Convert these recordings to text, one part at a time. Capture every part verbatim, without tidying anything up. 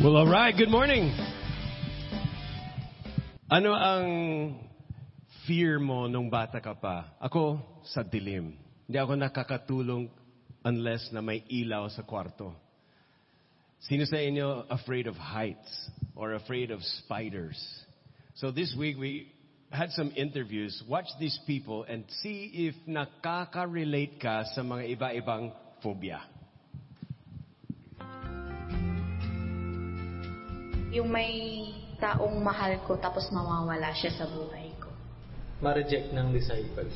Well, all right. Good morning. Ano ang fear mo nung bata ka pa? Ako, sa dilim. Hindi ako nakakatulong unless na may ilaw sa kwarto. Sino sa inyo afraid of heights or afraid of spiders? So this week, we had some interviews. Watch these people and see if nakaka-relate ka sa mga iba-ibang phobia. Yung may taong mahal ko tapos mawawala siya sa buhay ko. Ma-reject ng disciple.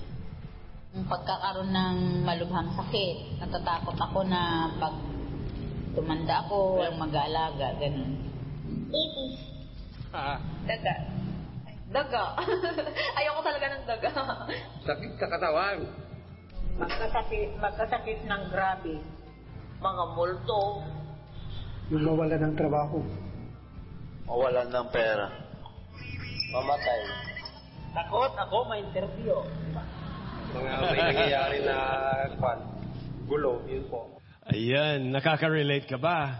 Ang pagkakaroon ng malubhang sakit, natatakot ako na pag tumanda ako, walang mag-aalaga, ganun. Itis. Ah. Daga. Daga. Ayoko talaga ng daga. Sakit sa katawan. Magkasakit, magkasakit ng grabe. Mga multo. Yung mawala ng trabaho. Mawalan ng pera. Mamatay. Takot ako ma-interview. Mga may nangyayari na kwan. Gulo, yun po. Ayan, nakaka-relate ka ba?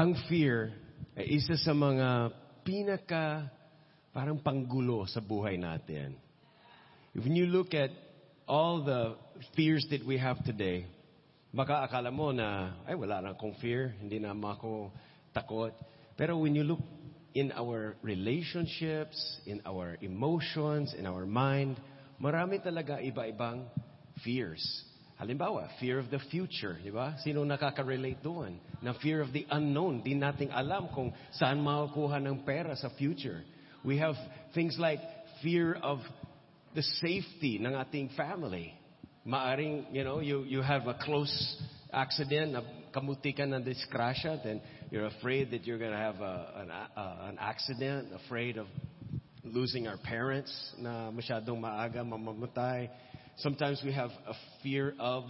Ang fear ay isa sa mga pinaka parang panggulo sa buhay natin. When you look at all the fears that we have today, baka akala mo na, ay wala na akong fear, hindi na ako takot. Pero when you look in our relationships, in our emotions, in our mind, marami talaga iba-ibang fears. Halimbawa, fear of the future, di ba? Sino nakaka-relate doon? Na fear of the unknown. Di nating alam kung saan makukuha ng pera sa future. We have things like fear of the safety ng ating family. Maaring, you know, you, you have a close accident, a kamuti ka ng diskrasya, then you're afraid that you're going to have a, an, a, an accident, afraid of losing our parents na masyadong maaga mamamatay. Sometimes we have a fear of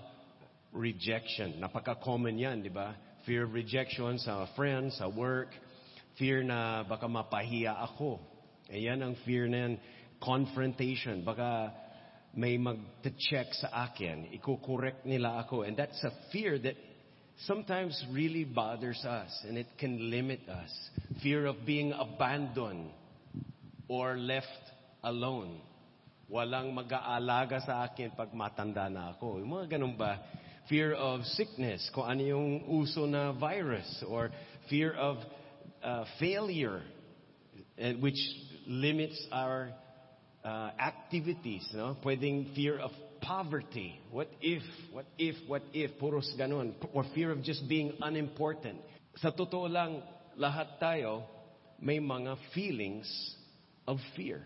rejection. Napaka-common yan, di ba? Fear of rejection sa friends, sa work. Fear na baka mapahiya ako. Ayan ang fear na yan. Confrontation. Baka may mag-check sa akin. Ikukorrect nila ako. And that's a fear that sometimes really bothers us, and it can limit us. Fear of being abandoned or left alone. Walang mag-aalaga sa akin pag matanda na ako. Yung mga ganun ba? Fear of sickness, kung ano yung uso na virus, or fear of uh, failure, and which limits our uh, activities. No? Pwedeng fear of poverty. What if, what if, what if, puros ganun. Or fear of just being unimportant. Sa totoo lang, lahat tayo may mga feelings of fear.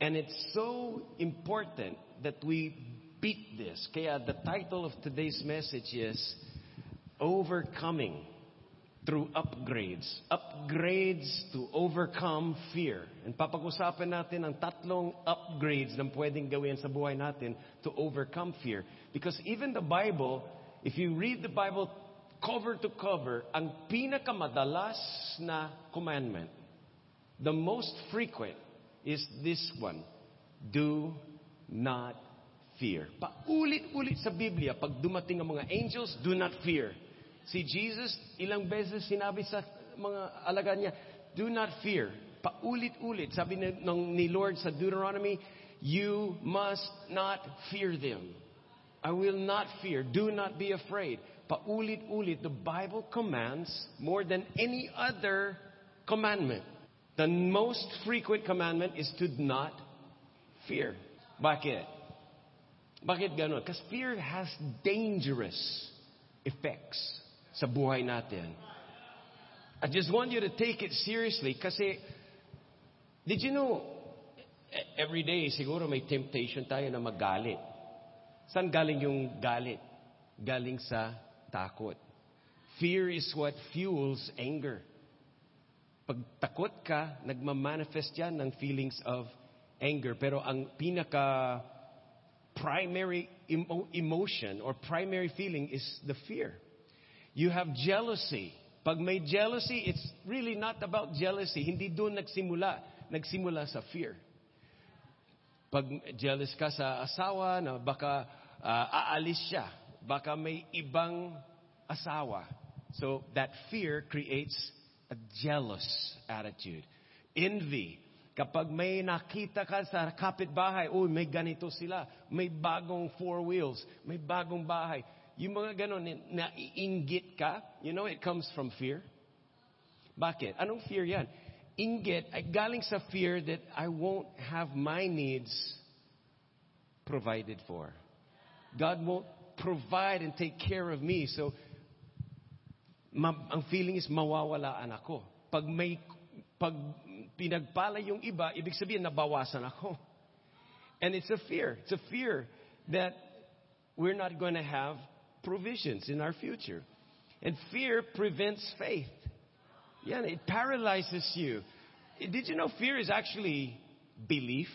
And it's so important that we beat this. Kaya the title of today's message is Overcoming Through Upgrades. Upgrades to overcome fear. And papag-usapan natin ang tatlong upgrades na pwedeng gawin sa buhay natin to overcome fear. Because even the Bible, if you read the Bible cover to cover, ang pinakamadalas na commandment, the most frequent, is this one. Do not fear. Paulit-ulit sa Biblia, pag dumating ang mga angels, do not fear. Si Jesus, ilang beses sinabi sa mga alaga niya, do not fear. Paulit-ulit. Sabi ni, ni Lord sa Deuteronomy, you must not fear them. I will not fear. Do not be afraid. Paulit-ulit. The Bible commands more than any other commandment. The most frequent commandment is to not fear. Bakit? Bakit ganun? Because fear has dangerous effects sa buhay natin. I just want you to take it seriously kasi, did you know, every day siguro may temptation tayo na magalit. Saan galing yung galit? Galing sa takot. Fear is what fuels anger. Pag takot ka, nagmamanifest yan ng feelings of anger. Pero ang pinaka primary emo- emotion or primary feeling is the fear. You have jealousy. Pag may jealousy, it's really not about jealousy. Hindi doon nagsimula. Nagsimula sa fear. Pag jealous ka sa asawa, na baka uh, aalis siya. Baka may ibang asawa. So that fear creates a jealous attitude. Envy. Kapag may nakita ka sa kapitbahay, oh, may ganito sila, may bagong four wheels, may bagong bahay. Yung mga ganon, naiinggit ka, you know it comes from fear. Bakit? Anong fear yan? Inggit, ay galing sa fear that I won't have my needs provided for. God won't provide and take care of me. So, ma- ang feeling is mawawalaan ako. Pag may pag pinagpala yung iba, ibig sabihin nabawasan ako. And it's a fear. It's a fear that we're not going to have provisions in our future. And fear prevents faith. Yeah, it paralyzes you. Did you know fear is actually belief?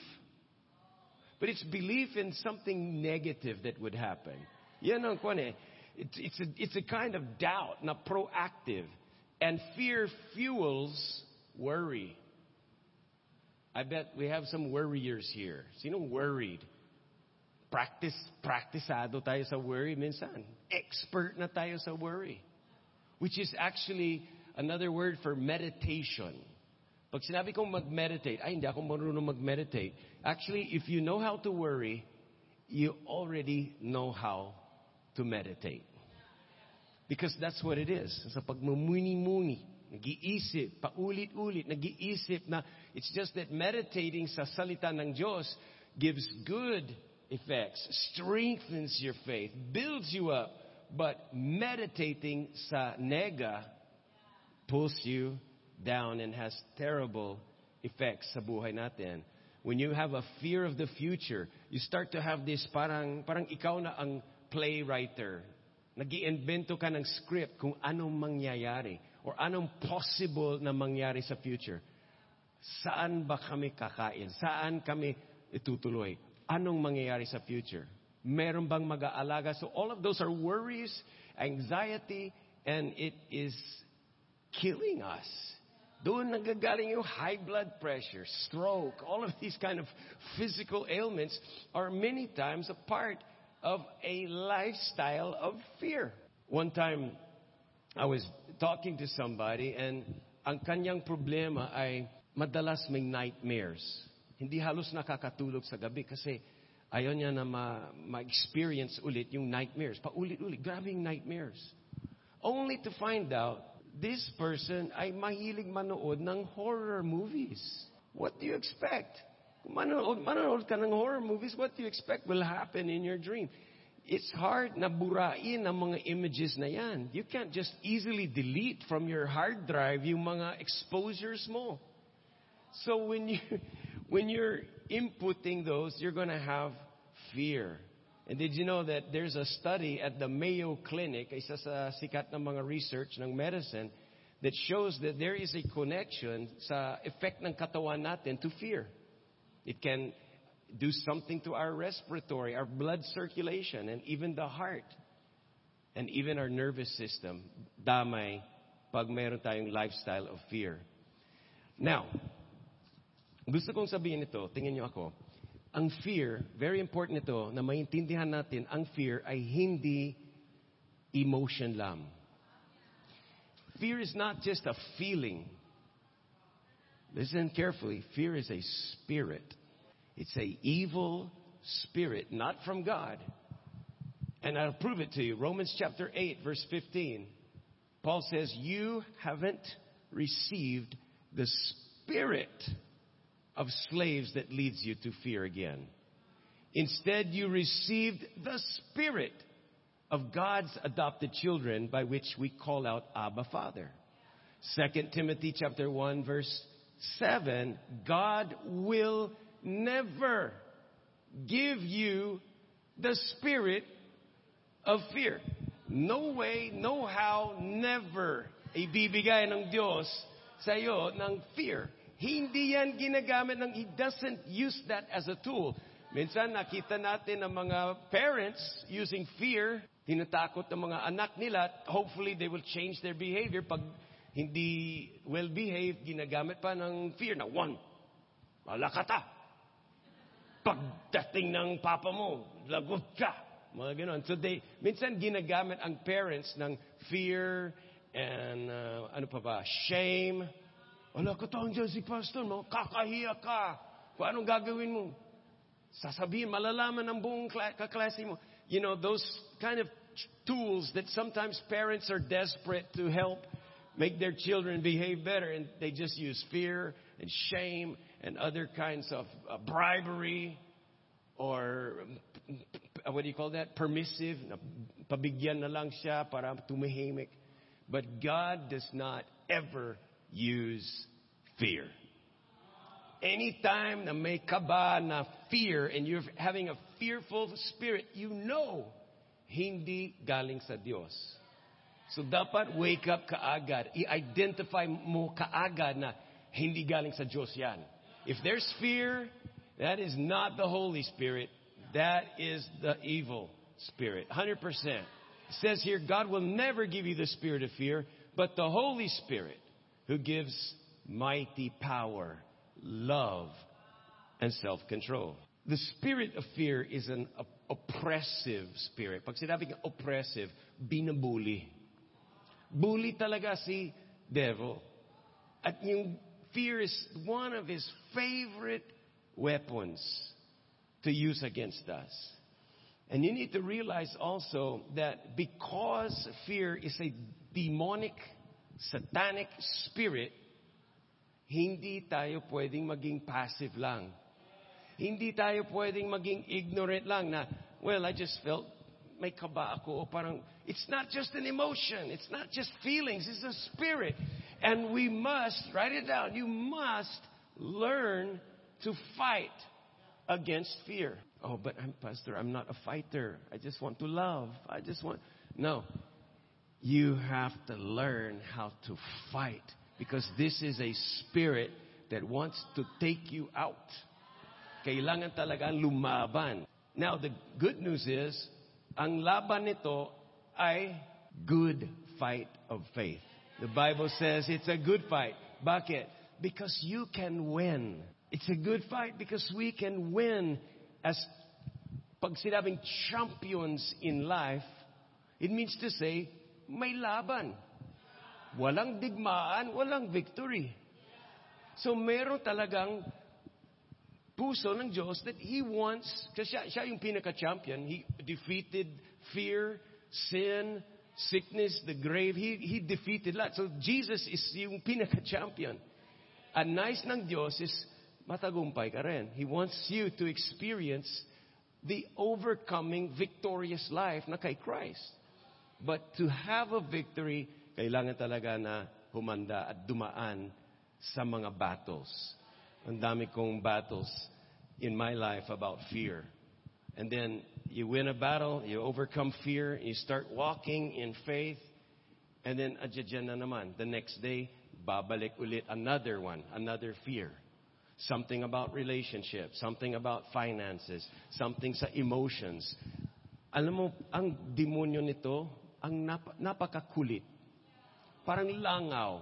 But it's belief in something negative that would happen. Yeah, no, it's, it's, a, it's a kind of doubt, not proactive. And fear fuels worry. I bet we have some worriers here. Sino worried? Practice, practiceado tayo sa worry minsan. Expert na tayo sa worry. Which is actually another word for meditation. Pag sinabi kong mag-meditate, ay, hindi ako marunong mag-meditate. Actually, if you know how to worry, you already know how to meditate. Because that's what it is. Sa pagmumuni-muni. Nag-iisip, paulit-ulit, nag-iisip na, it's just that meditating sa salita ng Diyos gives good effects, strengthens your faith, builds you up, but meditating sa nega pulls you down and has terrible effects sa buhay natin. When you have a fear of the future, you start to have this parang, parang ikaw na ang playwriter. Nag-iinvento ka ng script kung anong mangyayari. Or anong possible na mangyari sa future? Saan ba kami kakain? Saan kami itutuloy? Anong mangyayari sa future? Meron bang mag-aalaga? So all of those are worries, anxiety, and it is killing us. Doon nanggagaling yung high blood pressure, stroke, all of these kind of physical ailments are many times a part of a lifestyle of fear. One time, I was talking to somebody and ang kanyang problema ay madalas may nightmares. Hindi halos nakakatulog sa gabi kasi ayaw niya na ma- ma-experience ulit yung nightmares. Paulit-ulit, grabbing nightmares. Only to find out, this person ay mahilig manood ng horror movies. What do you expect? Kung manood, manood ka ng horror movies, what do you expect will happen in your dream? It's hard na burain ang mga images na yan. You can't just easily delete from your hard drive yung mga exposures mo. So when you when you're inputting those, you're going to have fear. And did you know that there's a study at the Mayo Clinic, isa sa sikat na mga research ng medicine, that shows that there is a connection sa effect ng katawan natin to fear. It can do something to our respiratory, our blood circulation, and even the heart, and even our nervous system. Damay pag mayroon tayong lifestyle of fear. Now, gusto kong sabihin ito, tingnan niyo ako. Ang fear, very important ito, na maintindihan natin, ang fear ay hindi emotion lang. Fear is not just a feeling. Listen carefully. Fear is a spirit. It's an evil spirit, not from God. And I'll prove it to you. Romans chapter eight, verse fifteen. Paul says, you haven't received the spirit of slaves that leads you to fear again. Instead, you received the spirit of God's adopted children by which we call out, Abba, Father. Second Timothy chapter one, verse seven. God will never give you the spirit of fear. No way, no how, never ibibigay ng Diyos sa'yo ng fear. Hindi yan ginagamit ng, He doesn't use that as a tool. Minsan nakita natin ang mga parents using fear, tinatakot ng mga anak nila, hopefully they will change their behavior. Pag hindi well-behaved, ginagamit pa ng fear na one, malakata. Pagdating ng papa mo, lagot ka. Mga ganon. So they, minsan ginagamit ang parents ng fear ano pa ba? Shame. Ala, katawang dyan si pastor, no? Kakahiya ka. Kung anong gagawin mo? Sasabihin, malalaman ng buong kaklase mo. You know, those kind of tools that sometimes parents are desperate to help make their children behave better, and they just use fear and shame and other kinds of uh, bribery or uh, what do you call that? Permissive. Pabigyan na lang siya para tumahimik. But God does not ever use fear. Anytime na may kaba na fear and you're having a fearful spirit, you know hindi galing sa Diyos. So dapat wake up kaagad. I-identify mo kaagad na hindi galing sa Diyos yan. If there's fear, that is not the Holy Spirit. That is the evil spirit. one hundred percent. It says here, God will never give you the spirit of fear, but the Holy Spirit who gives mighty power, love, and self-control. The spirit of fear is an oppressive spirit. Pag sinabing oppressive, binabully. Bully talaga si devil. At yung fear is one of his favorite weapons to use against us. And you need to realize also that because fear is a demonic, satanic spirit, hindi tayo pwedeng maging passive lang. Hindi tayo pwedeng maging ignorant lang na, well, I just felt may kaba ako o parang, it's not just an emotion. It's not just feelings. It's a spirit. And we must, write it down, you must learn to fight against fear. Oh, but I'm pastor. I'm not a fighter. I just want to love. I just want... No. You have to learn how to fight because this is a spirit that wants to take you out. Kailangan talaga lumaban. Now, the good news is, ang laban nito ay good fight of faith. The Bible says it's a good fight. Bakit? Because you can win. It's a good fight because we can win. As pag sinabing champions in life, it means to say, may laban. Walang digmaan, walang victory. So meron talagang puso ng Diyos that He wants, kasi siya, siya yung pinaka-champion. He defeated fear, sin, sickness, the grave. He, he defeated lahat. So Jesus is yung pinaka-champion. Ang nice ng Diyos is matagumpay ka rin. He wants you to experience the overcoming, victorious life na kay Christ. But to have a victory, kailangan talaga na humanda at dumaan sa mga battles. Ang dami kong battles in my life about fear. And then you win a battle, you overcome fear, you start walking in faith, and then adyan na naman. The next day, babalik ulit another one, another fear. Something about relationships, something about finances, something sa emotions. Alam mo, ang demonyo nito, ang nap- napakakulit. Parang langaw,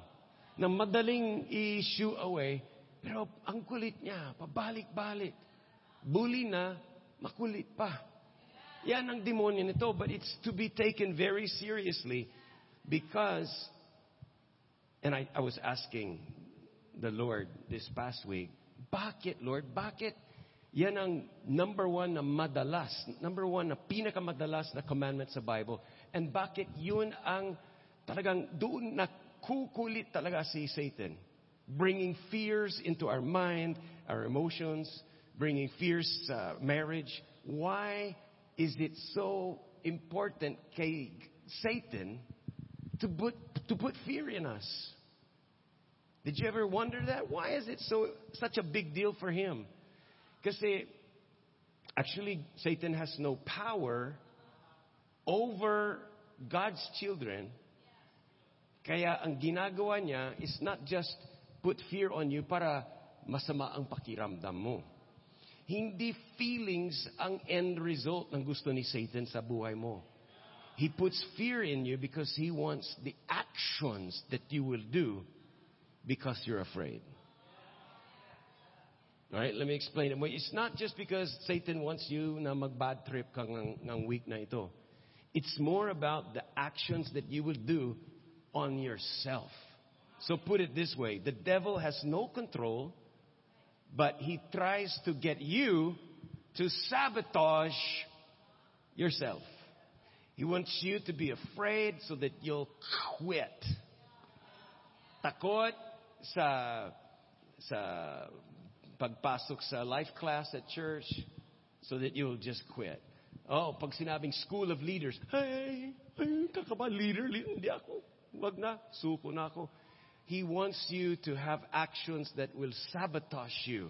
na madaling i-shoo away, pero ang kulit niya, pabalik-balik. Bully na, makulit pa. Yan ang demonyo nito, but it's to be taken very seriously because, and I, I was asking the Lord this past week, bakit, Lord? Bakit? Yan ang number one na madalas, number one na pinakamadalas na commandment sa Bible. And bakit yun ang talagang doon nakukulit talaga si Satan? Bringing fears into our mind, our emotions, bringing fears sa marriage. Why is it so important kay Satan to put, to put fear in us? Did you ever wonder that? Why is it so such a big deal for him? Kasi, actually, Satan has no power over God's children. Kaya ang ginagawa niya is not just put fear on you para masama ang pakiramdam mo. Hindi feelings ang end result ng gusto ni Satan sa buhay mo. He puts fear in you because he wants the actions that you will do because you're afraid. All right, let me explain it. It's not just because Satan wants you na mag-bad trip kang ng, ng week na ito. It's more about the actions that you will do on yourself. So put it this way, the devil has no control, but he tries to get you to sabotage yourself. He wants you to be afraid so that you'll quit. Takot sa sa pagpasok sa life class at church so that you'll just quit. Oh, pag sinabing school of leaders, hey, hey, kakaba, leader, hindi ako, wag na, suko na ako. He wants you to have actions that will sabotage you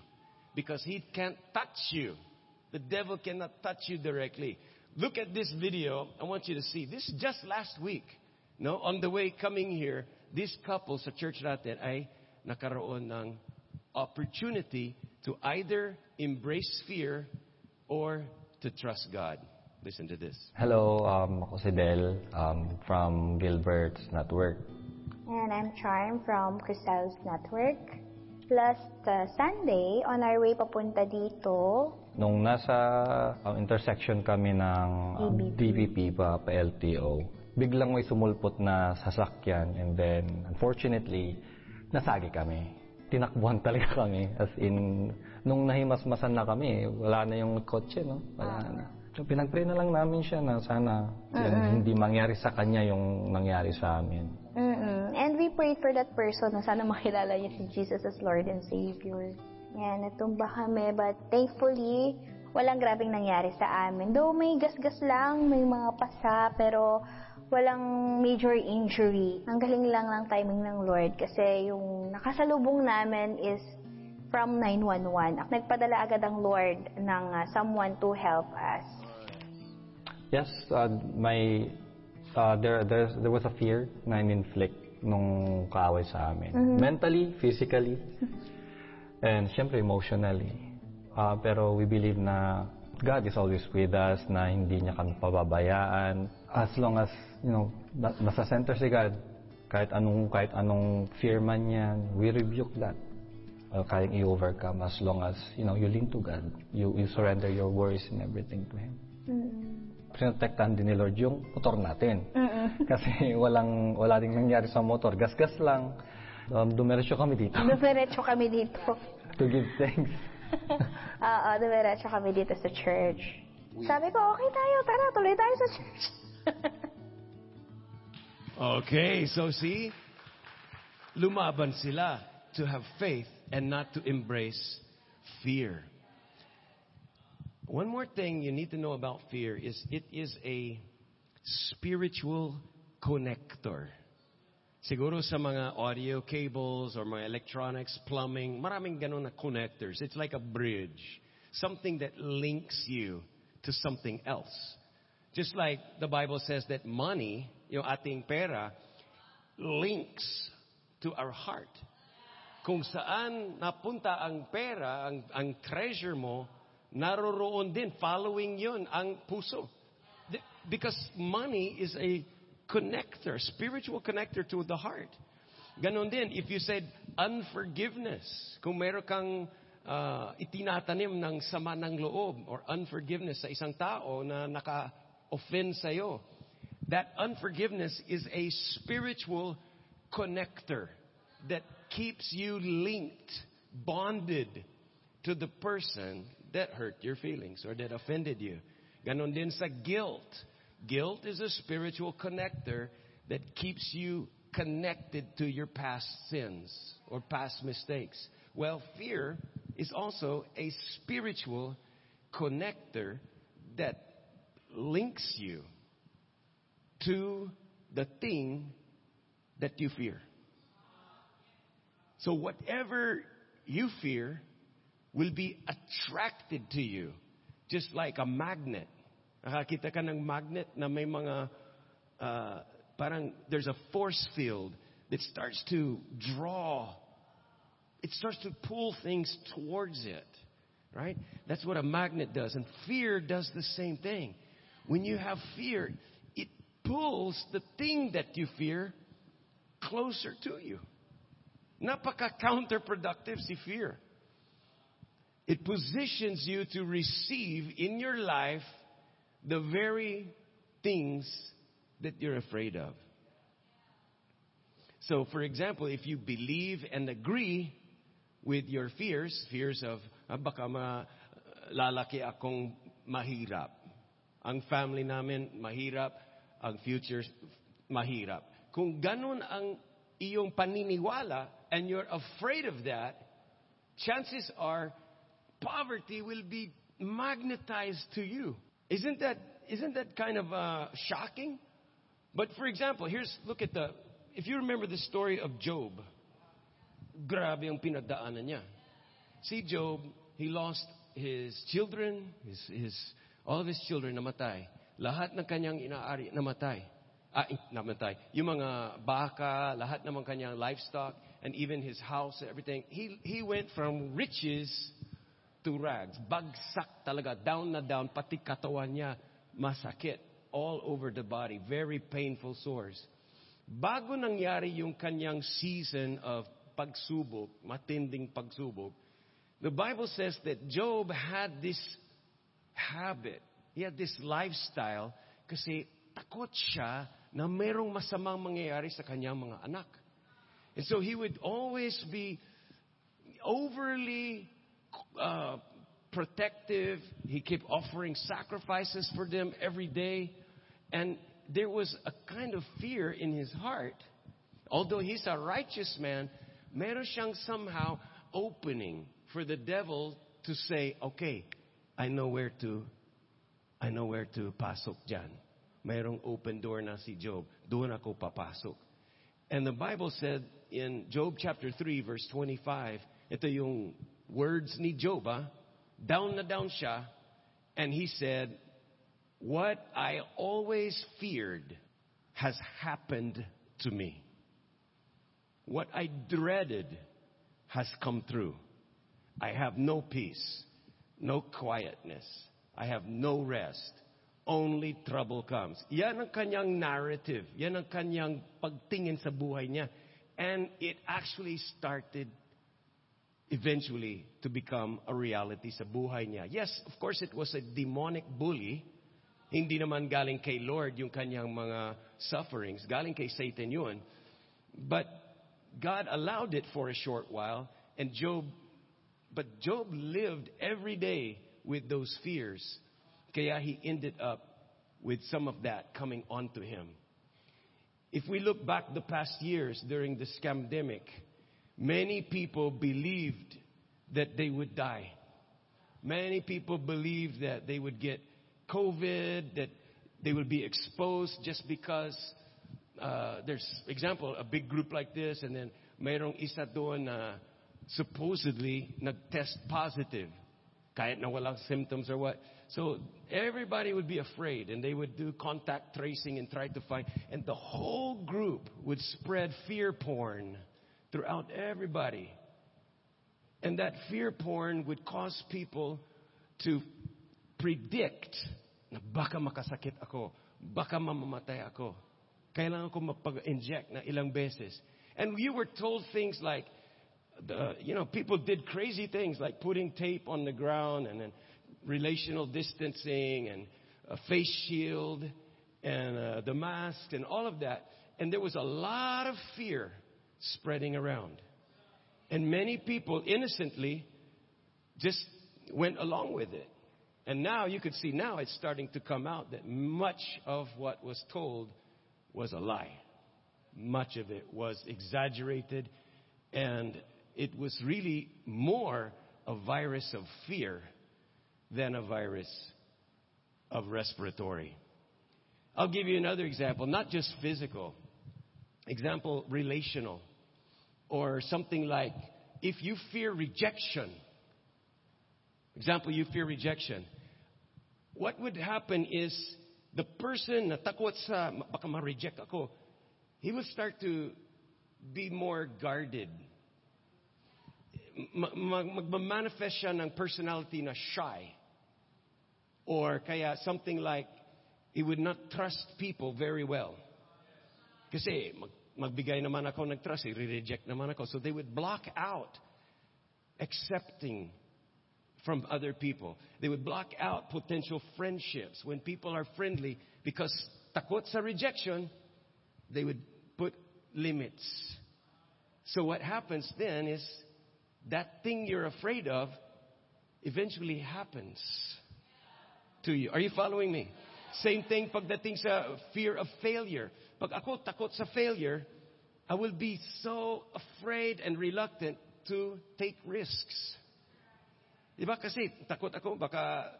because he can't touch you. The devil cannot touch you directly. Look at this video. I want you to see. This is just last week. No, on the way coming here, these couples sa church natin ay nakaroon ng opportunity to either embrace fear or to trust God. Listen to this. Hello, um, ako si Bill um, from Gilbert's Network. And I'm Charm from Cristel's Network. Plus, uh, Sunday, on our way papunta dito. Nung nasa um, intersection kami ng um, D P P pa, pa L T O, biglang may sumulpot na sasakyan and then, unfortunately, nasagi kami. Tinakbuhan talaga kami. As in, nung nahimasmasan na kami, wala na yung kotse, no? Wala na. So, pinag-pray na lang namin siya na sana yan, hindi mangyari sa kanya yung nangyari sa amin. Mm-mm. And we prayed for that person na sana makilala niya si Jesus as Lord and Savior. Yan, natumba kami. But thankfully, walang grabing nangyari sa amin. Though may gasgas lang, may mga pasa, pero walang major injury. Ang galing lang ng timing ng Lord kasi yung nakasalubong namin is from nine one one. Nagpadala agad ang Lord ng uh, someone to help us. Yes, uh, my uh, there there was a fear na in-inflict nung kaaway sa amin. Mm-hmm. Mentally, physically, and syempre emotionally. Uh, pero we believe na God is always with us, na hindi niya kami pababayaan. As long as, you know, nasa center si God, kahit anong, kahit anong fear man yan, we rebuke that. Uh, kayang i-overcome as long as, you know, you lean to God. You, you surrender your worries and everything to Him. Prinotektahan din ni Lord yung motor natin. Mm-mm. Kasi walang, wala ding nangyari sa motor. Gas-gas lang. Um, dumiretso kami dito. Dumiretso kami dito. To give thanks. Oo, dumiretso kami dito sa church. Sabi ko, okay tayo, tara, tuloy tayo sa church. Okay, so see, lumaban sila to have faith and not to embrace fear. One more thing you need to know about fear is it is a spiritual connector. Siguro sa mga audio cables or mga electronics, plumbing, maraming ganun na connectors. It's like a bridge, something that links you to something else. Just like the Bible says that money, yung ating pera, links to our heart. Kung saan napunta ang pera, ang, ang treasure mo, naroroon din, following yun, ang puso. Because money is a connector, spiritual connector to the heart. Ganon din, if you said unforgiveness, kung meron kang Uh, itinatanim ng sama ng loob or unforgiveness sa isang tao na naka-offend sa'yo. That unforgiveness is a spiritual connector that keeps you linked, bonded to the person that hurt your feelings or that offended you. Ganon din sa guilt. Guilt is a spiritual connector that keeps you connected to your past sins or past mistakes. Well, fear is also a spiritual connector that links you to the thing that you fear. So whatever you fear will be attracted to you, just like a magnet. Nakakita ka ng magnet na may mga, uh, parang there's a force field that starts to draw. It starts to pull things towards it, right? That's what a magnet does. And fear does the same thing. When you have fear, it pulls the thing that you fear closer to you. Napaka-counterproductive si fear. It positions you to receive in your life the very things that you're afraid of. So, for example, if you believe and agree with your fears, fears of, ah, baka malalaki akong mahirap. Ang family namin, mahirap. Ang future, mahirap. Kung ganun ang iyong paniniwala and you're afraid of that, chances are poverty will be magnetized to you. Isn't that, isn't that kind of uh, shocking? But for example, here's, look at the, if you remember the story of Job, grabe ang pinagdaanan niya. See Job, he lost his children, his, his, all of his children namatay. Lahat ng kanyang inaari namatay. Ah, namatay. Yung mga baka, lahat ng kanyang livestock, and even his house, everything. He, he went from riches to rags. Bagsak talaga. Down na down. Pati katawan niya masakit. All over the body. Very painful sores. Bago nangyari yung kanyang season of pagsubok, matinding pagsubok, the Bible says that Job had this habit. He had this lifestyle kasi takot siya na merong masamang mangyayari sa kanyang mga anak. And so he would always be overly uh, protective. He kept offering sacrifices for them every day. And there was a kind of fear in his heart. Although he's a righteous man, meron siyang somehow opening for the devil to say, okay, I know where to, I know where to pasok dyan. Merong open door na si Job. Doon ako papasok. And the Bible said in Job chapter three, verse twenty-five, ito yung words ni Job, ah? Down na down siya, and he said, what I always feared has happened to me. What I dreaded has come true. I have no peace, no quietness. I have no rest. Only trouble comes. Yan ang kanyang narrative. Yan ang kanyang pagtingin sa buhay niya. And it actually started eventually to become a reality sa buhay niya. Yes, of course, it was a demonic bully. Hindi naman galing kay Lord yung kanyang mga sufferings. Galing kay Satan yun. But God allowed it for a short while. And Job, but Job lived every day with those fears. Kaya he ended up with some of that coming onto him. If we look back the past years during this pandemic, many people believed that they would die. Many people believed that they would get COVID, that they would be exposed just because uh, there's, example, a big group like this, and then mayroong isa doon na supposedly nag-test positive, kahit na walang symptoms or what. So everybody would be afraid, and they would do contact tracing and try to find. And the whole group would spread fear porn throughout everybody. And that fear porn would cause people to predict na baka makasakit ako, baka mamamatay ako, kailangan ko mapag-inject na ilang beses. And you were told things like, the, you know, people did crazy things like putting tape on the ground and then relational distancing and a face shield and uh, the mask and all of that. And there was a lot of fear spreading around. And many people innocently just went along with it. And now you can see now it's starting to come out that much of what was told was a lie. Much of it was exaggerated, and it was really more a virus of fear than a virus of respiratory. I'll give you another example, not just physical. Example, relational. Or something like, if you fear rejection. Example, you fear rejection. What would happen is, the person na takot sa, baka ma-reject ako, he will start to be more guarded. Magmamanifest siya ng personality na shy. Or kaya something like, he would not trust people very well. Kasi mag, magbigay naman ako ng trust, i-reject naman ako. So they would block out accepting from other people. They would block out potential friendships when people are friendly. Because takot sa rejection, they would put limits So what happens then is that thing you're afraid of eventually happens to you. Are you following me? Same thing pagdating sa fear of failure. Pag ako takot sa failure, I will be so afraid and reluctant to take risks. Diba kasi takot ako baka,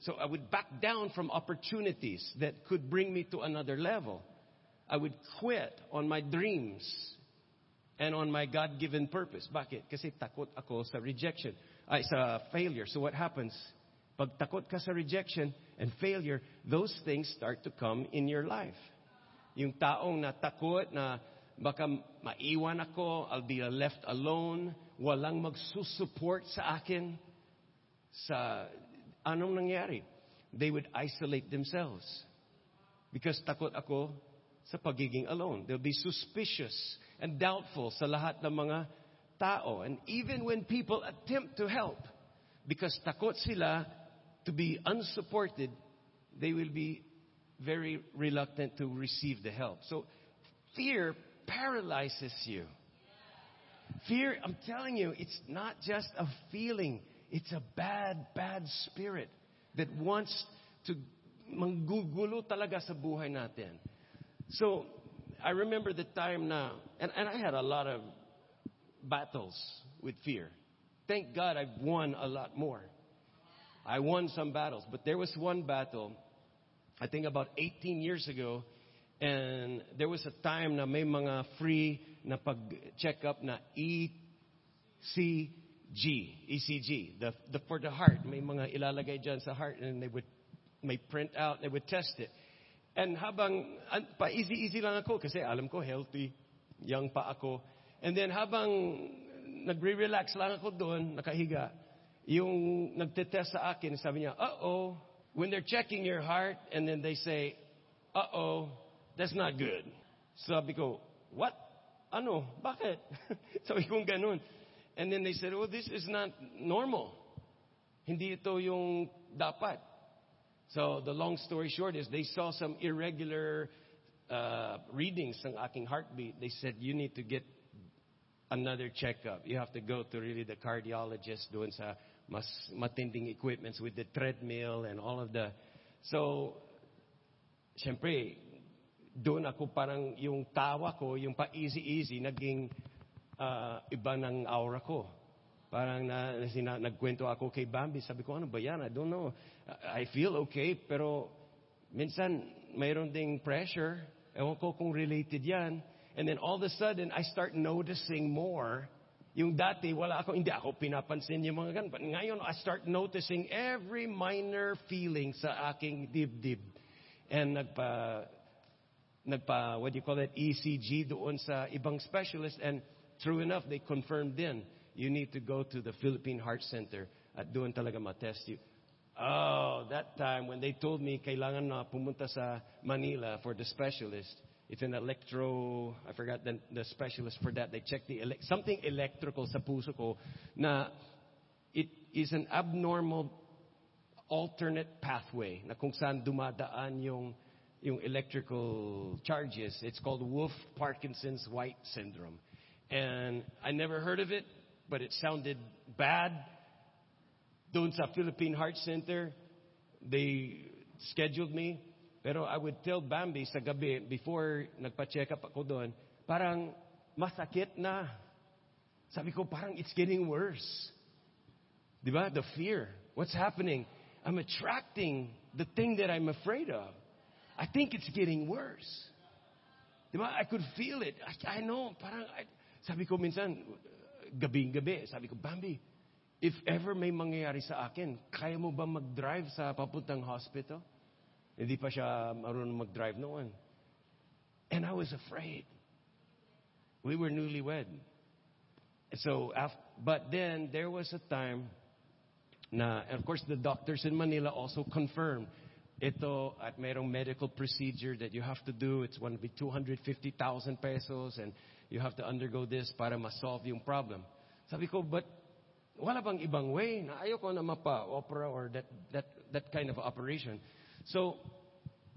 so I would back down from opportunities that could bring me to another level. I would quit on my dreams and on my God-given purpose. Bakit? Kasi takot ako sa rejection, ay sa failure. So what happens? Pag takot ka sa rejection and failure, those things start to come in your life. Yung taong natakot na baka maiwan ako, I'll be left alone, walang magsusupport sa akin, sa anong nangyari? They would isolate themselves because takot ako sa pagiging alone. They'll be suspicious and doubtful sa lahat ng mga tao. And even when people attempt to help, because takot sila to be unsupported, they will be very reluctant to receive the help. So fear paralyzes you. Fear, I'm telling you, it's not just a feeling. It's a bad, bad spirit that wants to manggugulo talaga sa buhay natin. So I remember the time now, and, and I had a lot of battles with fear. Thank God I've won a lot more. I won some battles, but there was one battle, I think about eighteen years ago, and there was a time na may mga free na pag-check up na E C G, E C G, the, the for the heart. May mga ilalagay dyan sa heart, and they would may print out, they would test it. And habang, pa easy-easy lang ako kasi alam ko healthy, young pa ako. And then habang nagre-relax lang ako doon, nakahiga, yung nagtetest sa akin, sabi niya, uh-oh, when they're checking your heart and then they say, uh-oh, that's not good. Sabi ko, what? Ano? Bakit? Sabi ko ganun. And then they said, oh, this is not normal. Hindi ito yung dapat. So the long story short is they saw some irregular uh, readings ng aking heartbeat. They said, you need to get another checkup. You have to go to really the cardiologist doon sa mas matinding equipments with the treadmill and all of the... So, syempre, doon ako parang yung tawa ko, yung pa-easy-easy, naging uh, iba ng aura ko. Parang na, na, nagkwento ako kay Bambi. Sabi ko, ano ba yan? I don't know. I feel okay, pero minsan mayroon ding pressure. Ewan ko kung related yan. And then all of a sudden, I start noticing more. Yung dati, wala ako, hindi ako pinapansin yung mga ganun. But ngayon, I start noticing every minor feeling sa aking dibdib. And nagpa, nagpa, what do you call that, E C G doon sa ibang specialist. And true enough, they confirmed din. You need to go to the Philippine Heart Center at doon talaga matest you. Oh, that time when they told me kailangan na pumunta sa Manila for the specialist. It's an electro, I forgot the, the specialist for that. They checked the ele- something electrical sa puso ko na it is an abnormal alternate pathway na kung saan dumadaan yung yung electrical charges. It's called Wolff-Parkinson White Syndrome. And I never heard of it, but it sounded bad. Doon sa Philippine Heart Center, they scheduled me. Pero I would tell Bambi sa gabi, before nagpa-check up ako doon, parang masakit na. Sabi ko, parang it's getting worse. Diba? The fear. What's happening? I'm attracting the thing that I'm afraid of. I think it's getting worse. Diba? I could feel it. I, I know. Parang, I, sabi ko minsan, gabing-gabi. Sabi ko, Bambi, if ever may mangyayari sa akin, kaya mo ba mag-drive sa papuntang hospital? Hindi pa siya marunong mag-drive noon. And I was afraid. We were newlywed. So, after, but then there was a time na, and of course the doctors in Manila also confirmed, ito at mayroong medical procedure that you have to do. It's going to be two hundred fifty thousand pesos and you have to undergo this para ma-solve yung problem. Sabi ko, but wala bang ibang way na ayoko na mapa-opera or that, that, that kind of operation. So,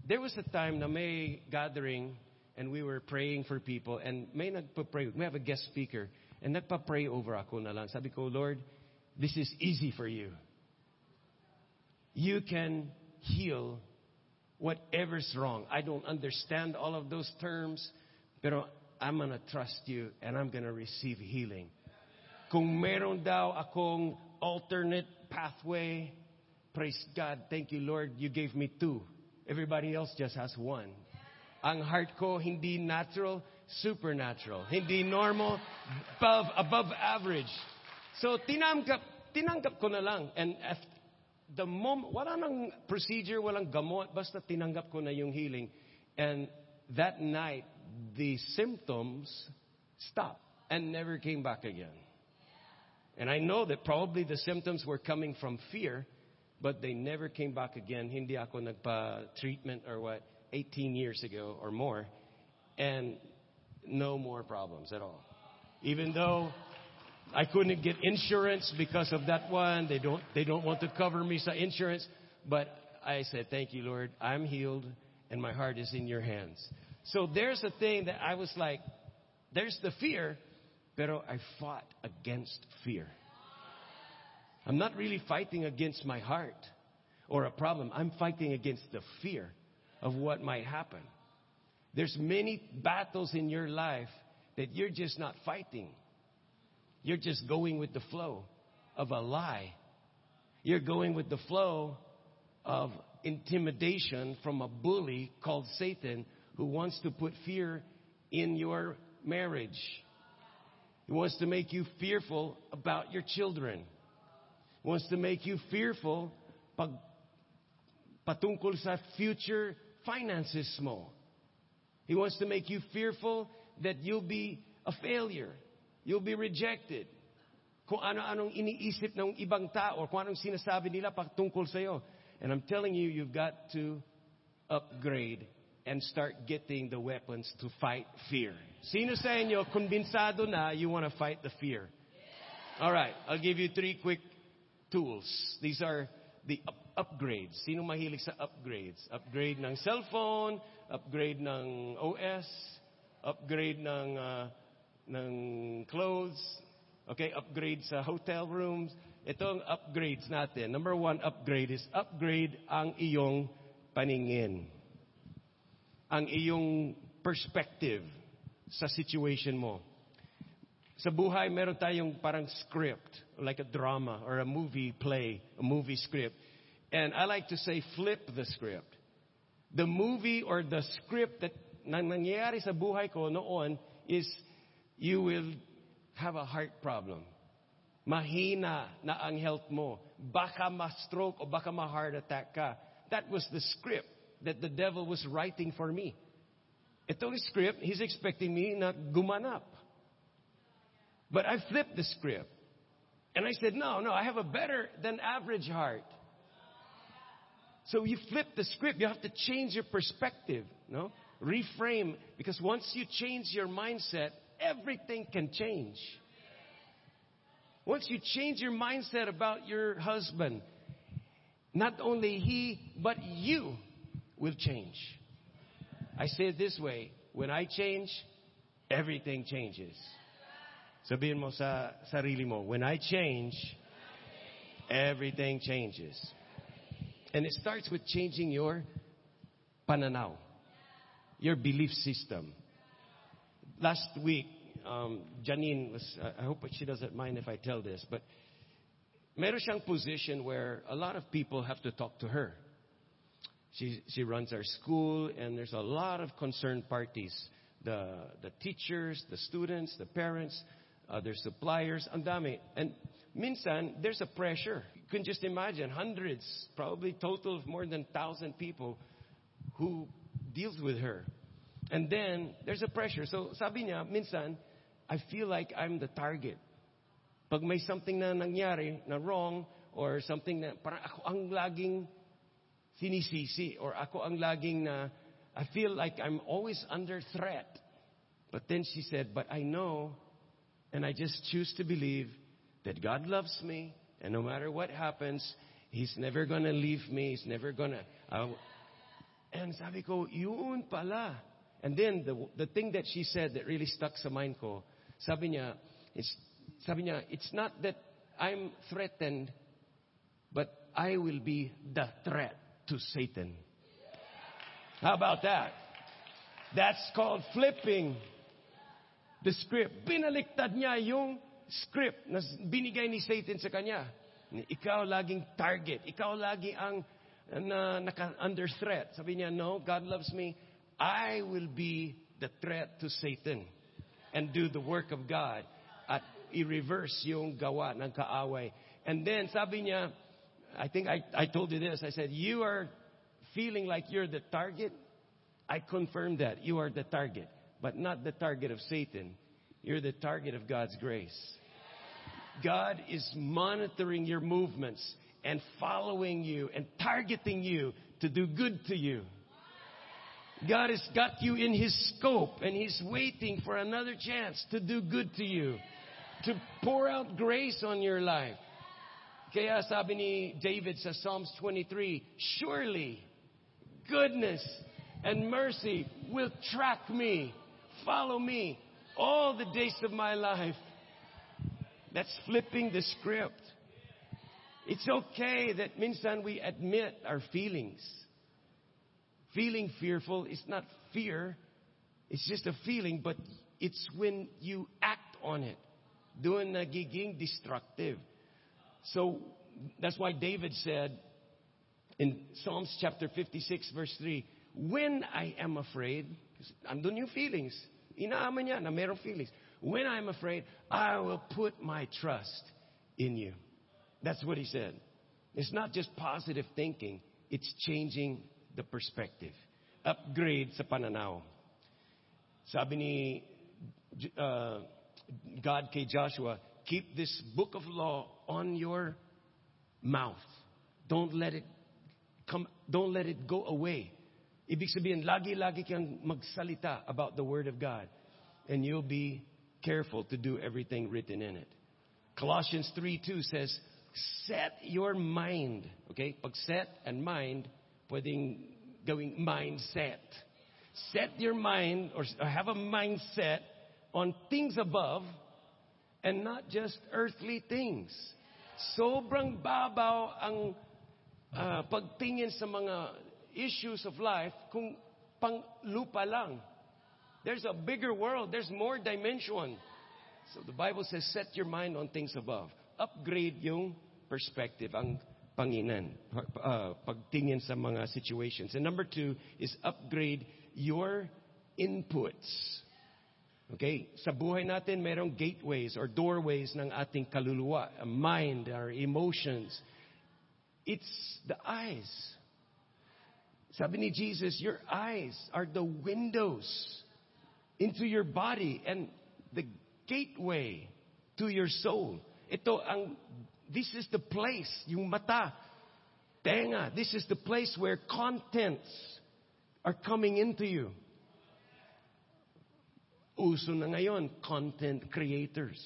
there was a time na may gathering and we were praying for people, and may nagpa-pray. We have a guest speaker, and nagpa-pray over ako na lang. Sabi ko, Lord, this is easy for you. You can heal whatever's wrong. I don't understand all of those terms, pero I'm going to trust you, and I'm going to receive healing. Kung meron daw akong alternate pathway, praise God. Thank you, Lord. You gave me two. Everybody else just has one. Ang heart ko, hindi natural, supernatural. Hindi normal, above, above average. So, tinanggap, tinanggap ko na lang. And at the moment, wala nang procedure, walang gamot, basta tinanggap ko na yung healing. And that night, the symptoms stopped and never came back again. And I know that probably the symptoms were coming from fear, but they never came back again. Hindi ako nagpa-treatment or what, eighteen years ago or more, and no more problems at all. Even though I couldn't get insurance because of that one, they don't they don't want to cover me sa insurance, but I said, thank you, Lord, I'm healed, and my heart is in your hands. So there's a thing that I was like, there's the fear, pero I fought against fear. I'm not really fighting against my heart or a problem. I'm fighting against the fear of what might happen. There's many battles in your life that you're just not fighting. You're just going with the flow of a lie. You're going with the flow of intimidation from a bully called Satan who wants to put fear in your marriage. He wants to make you fearful about your children. He wants to make you fearful pag patungkol sa future finances mo. He wants to make you fearful that you'll be a failure. You'll be rejected. Kung ano-anong iniisip ng ibang tao, kung anong sinasabi nila patungkol sa'yo. And I'm telling you, you've got to upgrade and start getting the weapons to fight fear. Sino sa inyo, kumbinsado na, you want to fight the fear? Yeah. All right, I'll give you three quick tools. These are the up- upgrades. Sino mahilig sa upgrades? Upgrade ng cellphone, upgrade ng O S, upgrade ng, uh, ng clothes, okay, upgrade sa hotel rooms. Itong upgrades natin. Number one upgrade is upgrade ang iyong paningin. Ang iyong perspective sa situation mo. Sa buhay, meron tayong parang script, like a drama or a movie play, a movie script. And I like to say, flip the script. The movie or the script that nangyayari sa buhay ko noon is you will have a heart problem. Mahina na ang health mo. Baka ma-stroke o baka ma-heart attack ka. That was the script that the devil was writing for me. Itong script, he's expecting me na gumanap. But I flipped the script. And I said, no, no, I have a better than average heart. So you flip the script, you have to change your perspective, no? Reframe, because once you change your mindset, everything can change. Once you change your mindset about your husband, not only he, but you will change. I say it this way, when I change, everything changes. Sabihin mo sa sarili mo, when I change, everything changes. And it starts with changing your pananaw, your belief system. Last week, um, Janine was, I hope she doesn't mind if I tell this, but meron siyang position where a lot of people have to talk to her. She she runs our school, and there's a lot of concerned parties. The the teachers, the students, the parents, uh, their suppliers, ang dami. And minsan, there's a pressure. You can just imagine hundreds, probably total of more than one thousand people who deals with her. And then, there's a pressure. So, sabi niya, minsan, I feel like I'm the target. Pag may something na nangyari na wrong, or something na parang ako ang laging sinisisi, or ako ang laging na, I feel like I'm always under threat. But then she said, but I know, and I just choose to believe that God loves me, and no matter what happens, He's never going to leave me, He's never going to... Uh, and sabi ko, yun pala, And then the, the thing that she said that really stuck sa mind ko, sabi niya, it's, sabi niya, it's not that I'm threatened, but I will be the threat to Satan. How about that? That's called flipping the script. Binaliktad niya yung script na binigay ni Satan sa kanya. Ikaw laging target. Ikaw lagi ang na, naka, under threat. Sabi niya, no, God loves me. I will be the threat to Satan and do the work of God at i-reverse yung gawa ng kaaway. And then sabi niya, I think I, I told you this. I said, you are feeling like you're the target. I confirm that. You are the target, but not the target of Satan. You're the target of God's grace. God is monitoring your movements and following you and targeting you to do good to you. God has got you in His scope, and He's waiting for another chance to do good to you, to pour out grace on your life. Kaya sabi ni David sa Psalms twenty-three, surely goodness and mercy will track me, follow me all the days of my life. That's flipping the script. It's okay that minsan we admit our feelings. Feeling fearful is not fear. It's just a feeling, but it's when you act on it. Doon nagiging destructive. So that's why David said in Psalms chapter fifty-six verse three, when I am afraid, andun yung feelings. Inaaman niya na merong feelings. When I am afraid, I will put my trust in you. That's what he said. It's not just positive thinking. It's changing the perspective. Upgrade sa pananaw. Sabi ni uh, God kay Joshua, keep this book of law on your mouth. Don't let it come, don't let it go away. Ibig sabihin, lagi-lagi kang magsalita about the Word of God. And you'll be careful to do everything written in it. Colossians three two says, set your mind. Okay? Pag set and mind, pwedeng gawing mindset. Set your mind or have a mindset on things above and not just earthly things. Sobrang babaw ang uh, pagtingin sa mga issues of life kung pang lupa lang. There's a bigger world. There's more dimension. So the Bible says, set your mind on things above. Upgrade yung perspective, ang panginan, uh, pagtingin sa mga situations. And number two is upgrade your inputs. Okay? Sa buhay natin, merong gateways or doorways ng ating kaluluwa, mind, our emotions. It's the eyes. Sabi ni Jesus, your eyes are the windows into your body and the gateway to your soul. Ito ang, this is the place, yung mata, tenga, this is the place where contents are coming into you. Uso na ngayon, content creators.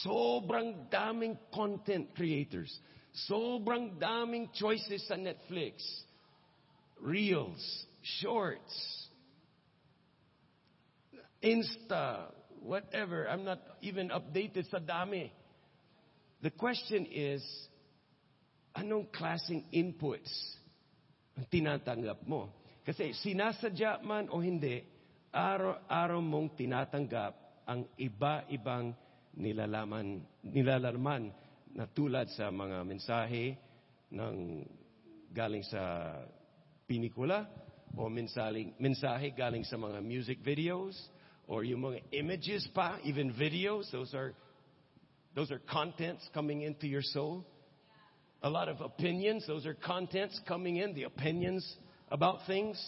Sobrang daming content creators. Sobrang daming choices sa Netflix. Reels, shorts, Insta, whatever. I'm not even updated sa dami. The question is, anong klaseng inputs ang tinatanggap mo? Kasi sinasadya man o hindi, araw-araw mong tinatanggap ang iba-ibang nilalaman, nilalaman na tulad sa mga mensahe ng galing sa pinikula o mensahe, mensahe galing sa mga music videos or yung mga images pa, even videos. Those are, those are contents coming into your soul. A lot of opinions. Those are contents coming in, the opinions about things.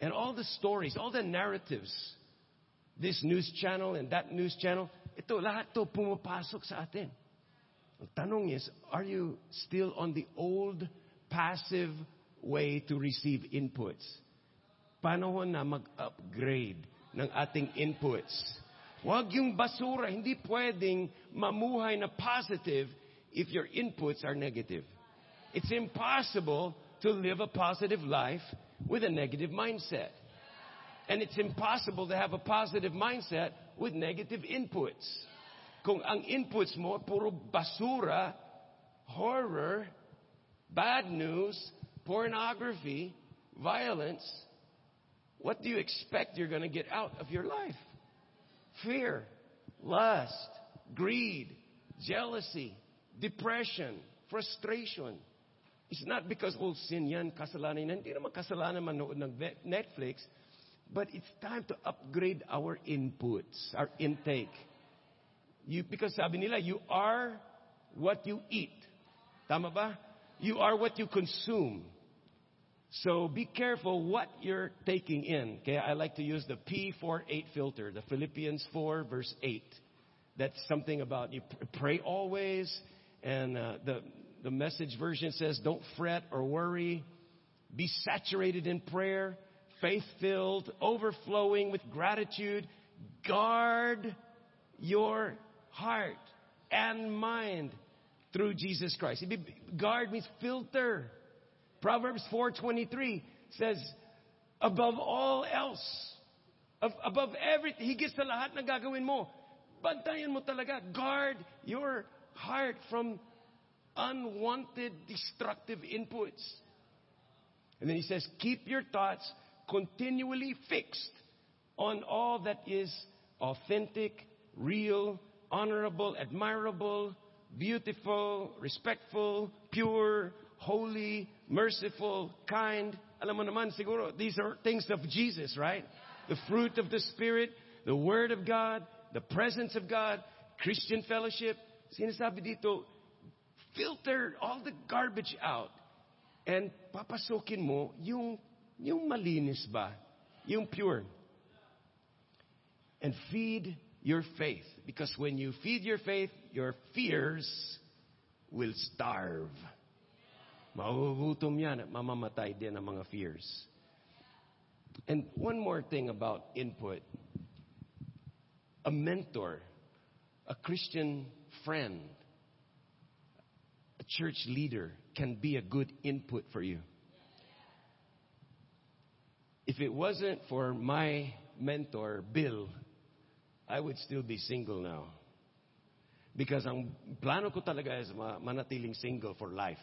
And all the stories, all the narratives, this news channel and that news channel, ito lahat to pumapasok sa atin. Ang tanong is, are you still on the old, passive way to receive inputs? Panahon na mag-upgrade ng ating inputs. Huwag yung basura, hindi pwedeng mamuhay na positive if your inputs are negative. It's impossible to live a positive life with a negative mindset. And it's impossible to have a positive mindset with negative inputs. Kung ang inputs mo, puro basura, horror, bad news, pornography, violence, what do you expect you're going to get out of your life? Fear, lust, greed, jealousy, depression, frustration. It's not because, oh, sin yan, kasalanan yan. Hindi naman kasalanan manood ng Netflix. But it's time to upgrade our inputs, our intake. You, because sabi nila, you are what you eat. Tama ba? You are what you consume. So be careful what you're taking in. Okay, I like to use the P forty-eight filter, the Philippians four, verse eight. That's something about you pray always. And uh, the, the Message version says, don't fret or worry. Be saturated in prayer, faith-filled, overflowing with gratitude. Guard your heart and mind through Jesus Christ. Guard means filter. Proverbs four twenty-three says, above all else, above everything, higit sa lahat na gagawin mo, bantayan mo talaga, guard your heart from unwanted, destructive inputs. And then he says, keep your thoughts continually fixed on all that is authentic, real, honorable, admirable, beautiful, respectful, pure, holy, merciful, kind. Alam mo naman siguro, these are things of Jesus, right? The fruit of the Spirit, the Word of God, the presence of God, Christian fellowship. Sinasabi dito, filter all the garbage out and papasokin mo yung, yung malinis ba, yung pure. And feed your faith, because when you feed your faith, your fears will starve. Magugutom yan at mamamatay din ang mga fears. And one more thing about input. A mentor, a Christian friend, a church leader can be a good input for you. If it wasn't for my mentor, Bill, I would still be single now. Because ang plano ko talaga is manatiling single for life.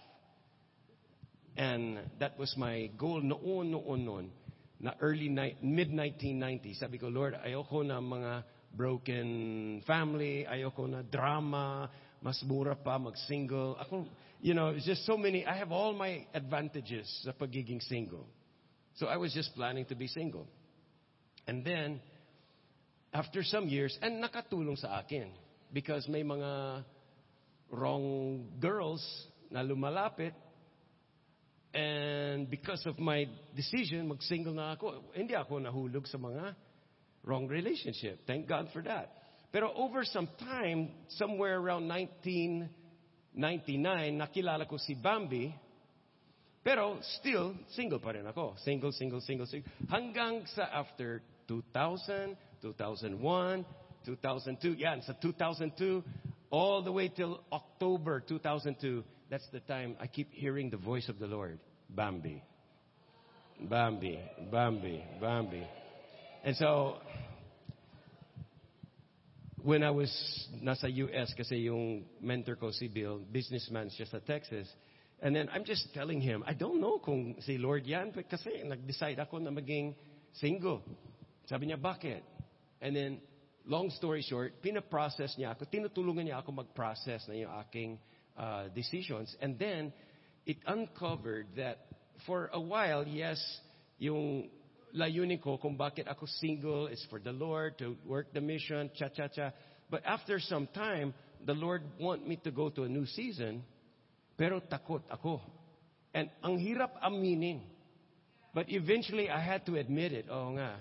And that was my goal noon, noon, noon, na early, mid nineteen ninety. Sabi ko, Lord, ayoko na mga broken family, ayoko na drama, mas mura pa mag-single. Ako, you know, it's just so many, I have all my advantages sa pagiging single. So I was just planning to be single. And then, after some years, and nakatulong sa akin, because may mga wrong girls na lumalapit. And because of my decision, mag-single na ako, hindi ako nahulog sa mga wrong relationship. Thank God for that. Pero over some time, somewhere around nineteen ninety-nine, nakilala ko si Bambi. Pero still, single pa rin ako. Single, single, single, single. Hanggang sa after two thousand, two thousand one, two thousand two. Yan, sa two thousand two, all the way till October two thousand two. That's the time I keep hearing the voice of the Lord. Bambi. Bambi. Bambi. Bambi. And so, when I was nasa U S, kasi yung mentor ko si Bill, businessman siya sa Texas, and then I'm just telling him, I don't know kung si Lord yan, but kasi nag-decide ako na maging single. Sabi niya, bakit? And then, long story short, pinaprocess niya ako, tinutulungan niya ako mag-process na yung aking Uh, decisions. And then it uncovered that for a while, yes, yung layunin ko kung bakit ako single is for the Lord, to work the mission, cha cha cha. But after some time, the Lord want me to go to a new season, pero takot ako. And ang hirap aminin. But eventually I had to admit it. Oo nga,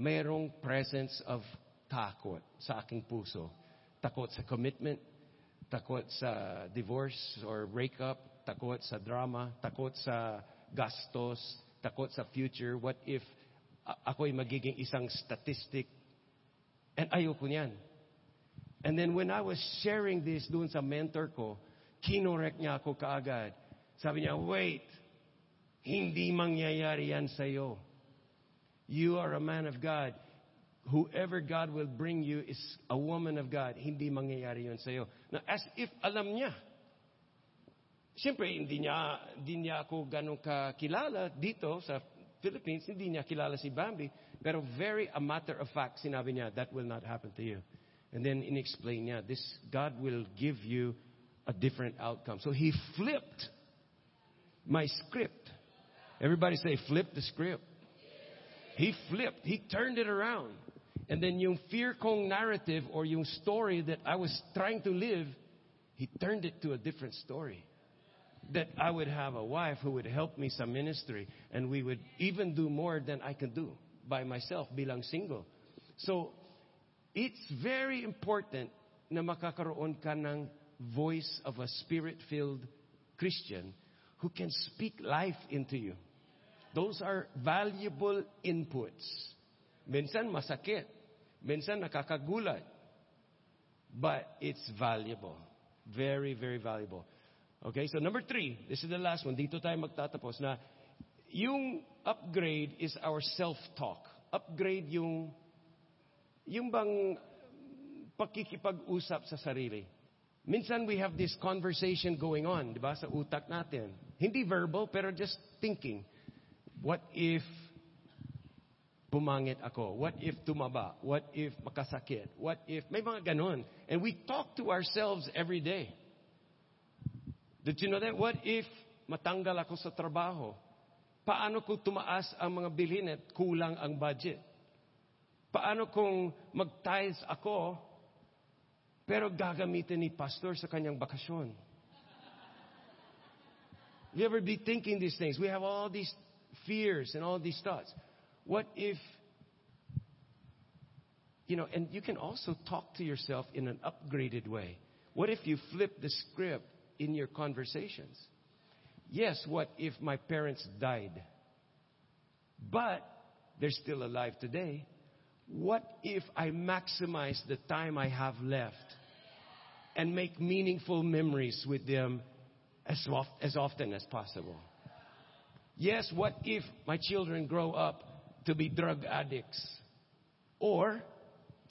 mayroong presence of takot sa aking puso. Takot sa commitment, takot sa divorce or breakup, takot sa drama, takot sa gastos, takot sa future. What if ako'y magiging isang statistic? And ayoko niyan. And then when I was sharing this dun sa mentor ko, kinorek niya ako kaagad. Sabi niya, wait, Hindi mangyayari yan sa'yo. You are a man of God. Whoever God will bring you is a woman of God. Hindi mangyayari yun sa'yo. Now, as if alam niya. Siyempre, hindi niya, hindi niya ako ganun kakilala dito sa Philippines. Hindi niya kilala si Bambi. Pero very a matter of fact, sinabi niya, that will not happen to you. And then, in-explain niya, this, God will give you a different outcome. So, he flipped my script. Everybody say, flip the script. He flipped. He turned it around. And then yung fear kong narrative or yung story that I was trying to live, he turned it to a different story. That I would have a wife who would help me sa ministry and we would even do more than I could do by myself bilang single. So, it's very important na makakaroon ka ng voice of a spirit-filled Christian who can speak life into you. Those are valuable inputs. Minsan masakit. Minsan nakakagulat. But it's valuable. Very, very valuable. Okay, so number three. This is the last one. Dito tayo magtatapos na yung upgrade is our self-talk. Upgrade yung yung bang pakikipag-usap sa sarili. Minsan we have this conversation going on, di ba, sa utak natin. Hindi verbal, pero just thinking. What if bumangit ako? What if tumaba? What if makasakit? What if... May mga ganun. And we talk to ourselves every day. Did you know that? What if matanggal ako sa trabaho? Paano kung tumaas ang mga bilhin at kulang ang budget? Paano kung mag-tithes ako pero gagamitin ni pastor sa kanyang bakasyon? You ever be thinking these things? We have all these fears and all these thoughts. What if, you know, and you can also talk to yourself in an upgraded way. What if you flip the script in your conversations? Yes, what if my parents died? But they're still alive today. What if I maximize the time I have left and make meaningful memories with them as, of, as often as possible? Yes, what if my children grow up to be drug addicts? Or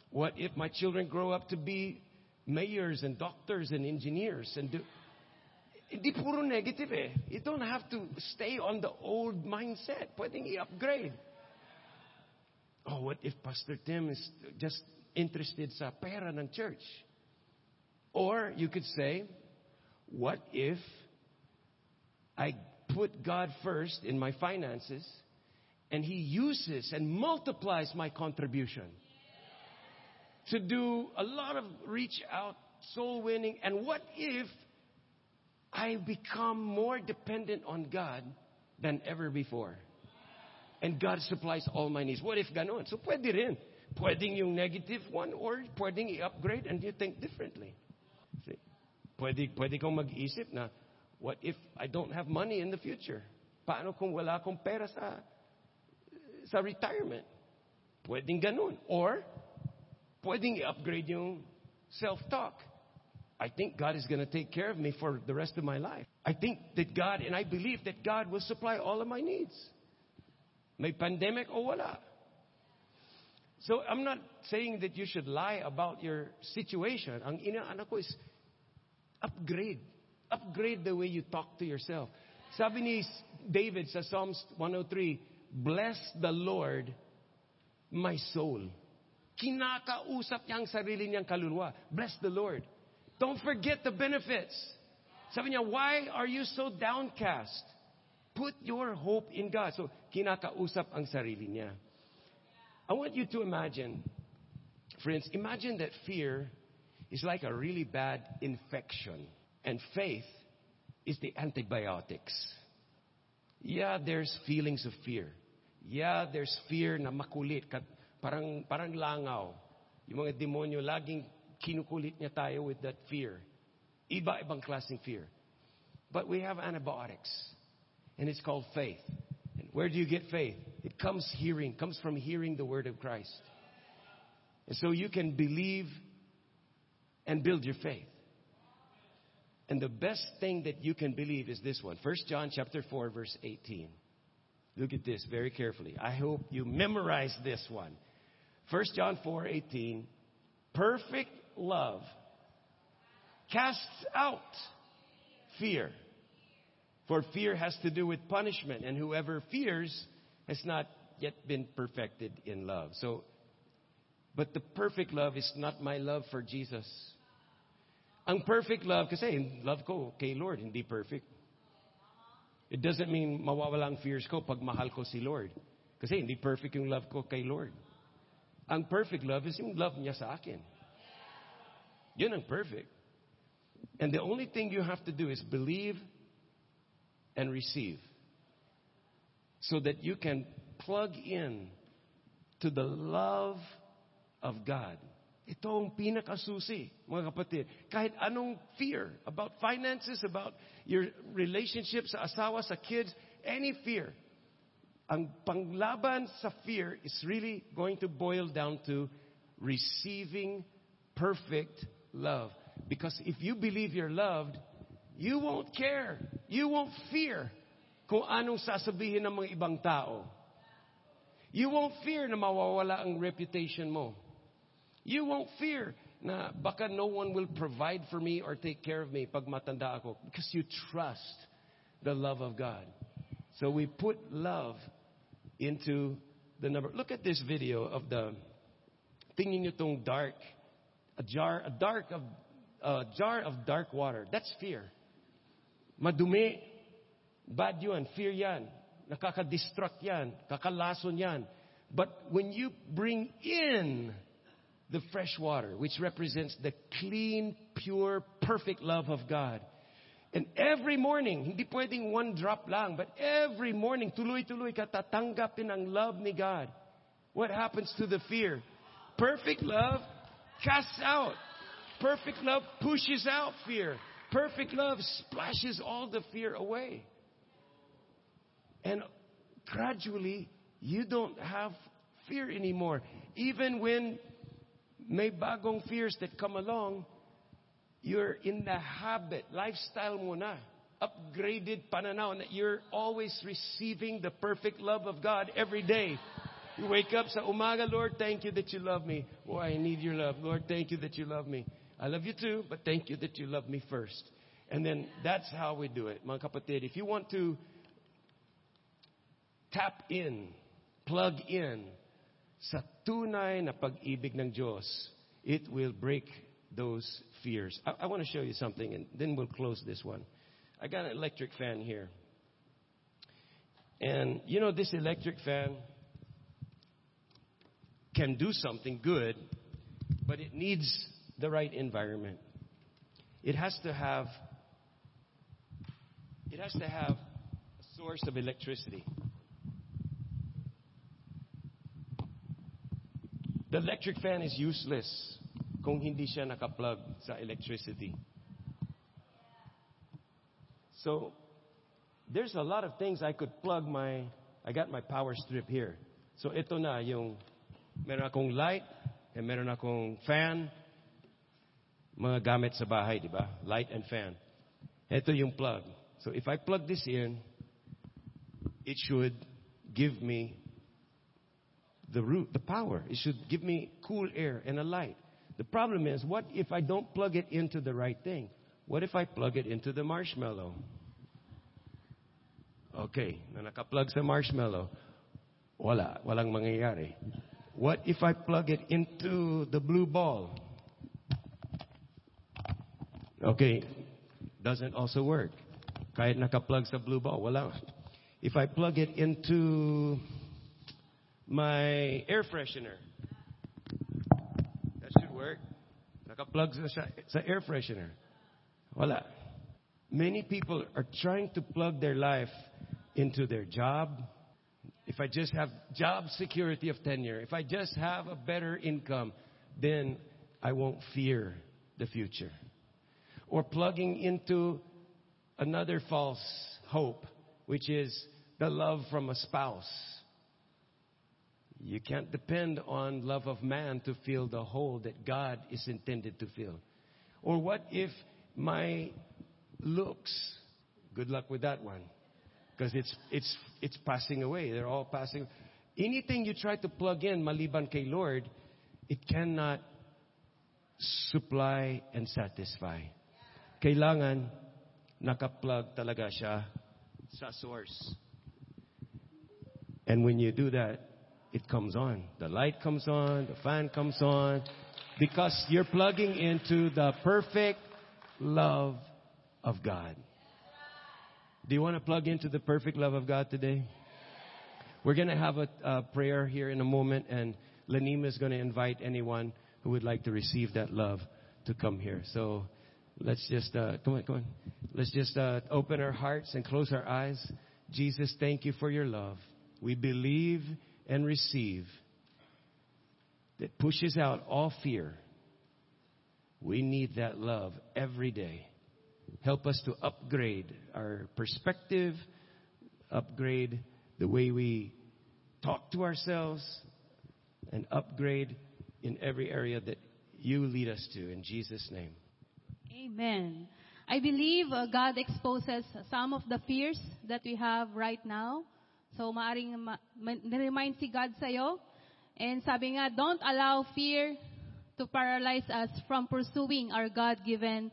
what if my children grow up to be mayors and doctors and engineers? And do... Hindi puro negative eh. You don't have to stay on the old mindset. Pwedeng i-upgrade. Oh, what if Pastor Tim is just interested sa pera ng church? Or you could say, what if I put God first in my finances, and He uses and multiplies my contribution to do a lot of reach out, soul winning. And what if I become more dependent on God than ever before? And God supplies all my needs. What if ganon? So pwede rin. Pwedeng yung negative one or pwedeng i-upgrade and you think differently. See? Pwede, pwede kong mag-isip na, what if I don't have money in the future? Paano kung wala akong pera sa, sa retirement? Pwedeng ganun. Or, pwedeng i-upgrade yung self-talk. I think God is going to take care of me for the rest of my life. I think that God, and I believe that God will supply all of my needs. May pandemic o wala. So, I'm not saying that you should lie about your situation. Ang inaanak ko is upgrade. Upgrade the way you talk to yourself. Sabi ni David sa Psalms one oh three, bless the Lord, my soul. Kinakausap niya ang sarili niyang kaluluwa. Bless the Lord. Don't forget the benefits. Sabi niya, why are you so downcast? Put your hope in God. So, kinakausap ang sarili niya. I want you to imagine, friends, imagine that fear is like a really bad infection. And faith is the antibiotics. Yeah, there's feelings of fear. Yeah, there's fear na makulit. Parang, parang langaw. Yung mga demonyo, laging kinukulit niya tayo with that fear. Iba-ibang klaseng fear. But we have antibiotics. And it's called faith. And where do you get faith? It comes hearing. Comes from hearing the word of Christ. And so you can believe and build your faith. And the best thing that you can believe is this one. First John chapter four, verse eighteen. Look at this very carefully. I hope you memorize this one. First John four, eighteen. Perfect love casts out fear. For fear has to do with punishment. And whoever fears has not yet been perfected in love. So, but the perfect love is not my love for Jesus. Ang perfect love, kasi love ko kay Lord, hindi perfect. It doesn't mean mawawala ang fears ko pag mahal ko si Lord. Kasi hindi perfect yung love ko kay Lord. Ang perfect love is yung love niya sa akin. Yun ang perfect. And the only thing you have to do is believe and receive. So that you can plug in to the love of God. Ito ang pinakasusi, mga kapatid. Kahit anong fear about finances, about your relationships sa asawa, sa kids, any fear. Ang panglaban sa fear is really going to boil down to receiving perfect love. Because if you believe you're loved, you won't care. You won't fear kung anong sasabihin ng mga ibang tao. You won't fear na mawawala ang reputation mo. You won't fear na baka no one will provide for me or take care of me pag matanda ako. Because you trust the love of God. So we put love into the number. Look at this video of the tingin nyo tong dark, a jar, a dark of a jar of dark water. That's fear. Madumi, bad yun, fear yan, nakaka-distract yan, kakalason yan. But when you bring in the fresh water, which represents the clean, pure, perfect love of God. And every morning, hindi pwedeng one drop lang, but every morning, tuloy-tuloy ka tatanggapin ang love ni God. What happens to the fear? Perfect love casts out. Perfect love pushes out fear. Perfect love splashes all the fear away. And gradually, you don't have fear anymore. Even when may bagong fears that come along, you're in the habit, lifestyle mo na, upgraded pananaw, and you're always receiving the perfect love of God every day. You wake up sa umaga, Lord, thank you that you love me. Oh, I need your love. Lord, thank you that you love me. I love you too, but thank you that you love me first. And then that's how we do it. Mga kapatid, if you want to tap in, plug in, sa tunay na pag-ibig ng Diyos, it will break those fears. I, I want to show you something, and then we'll close this one. I got an electric fan here. And, you know, this electric fan can do something good, but it needs the right environment. It has to have, it has to have a source of electricity. The electric fan is useless kung hindi siya nakaplug sa electricity. So, there's a lot of things I could plug my, I got my power strip here. So, ito na yung, meron akong light, and meron akong fan, mga gamit sa bahay, di ba? Light and fan. Ito yung plug. So, if I plug this in, it should give me the root, the power. It should give me cool air and a light. The problem is, what if I don't plug it into the right thing? What if I plug it into the marshmallow? Okay, na nakaplug sa marshmallow. Wala, walang mangyayari. What if I plug it into the blue ball? Okay, doesn't also work. Kahit nakaplug sa blue ball, wala. If I plug it into my air freshener. That should work. Nakaplug sa air freshener. Wala. Many people are trying to plug their life into their job. If I just have job security of tenure, if I just have a better income, then I won't fear the future. Or plugging into another false hope, which is the love from a spouse. You can't depend on love of man to fill the hole that God is intended to fill. Or what if my looks. Good luck with that one. Because it's it's it's passing away. They're all passing. Anything you try to plug in, maliban kay Lord, it cannot supply and satisfy. Kailangan nakaplug talaga siya sa source. And when you do that, it comes on. The light comes on, the fan comes on, because you're plugging into the perfect love of God. Do you want to plug into the perfect love of God today? We're going to have a, a prayer here in a moment, and Lanima is going to invite anyone who would like to receive that love to come here. So let's just, uh, come on, come on. Let's just uh, open our hearts and close our eyes. Jesus, thank you for your love. We believe and receive that pushes out all fear. We need that love every day. Help us to upgrade our perspective, upgrade the way we talk to ourselves, and upgrade in every area that you lead us to. In Jesus' name. Amen. I believe God exposes some of the fears that we have right now. So, maaring ma- ma- remind si God sa'yo. And sabi nga, don't allow fear to paralyze us from pursuing our God-given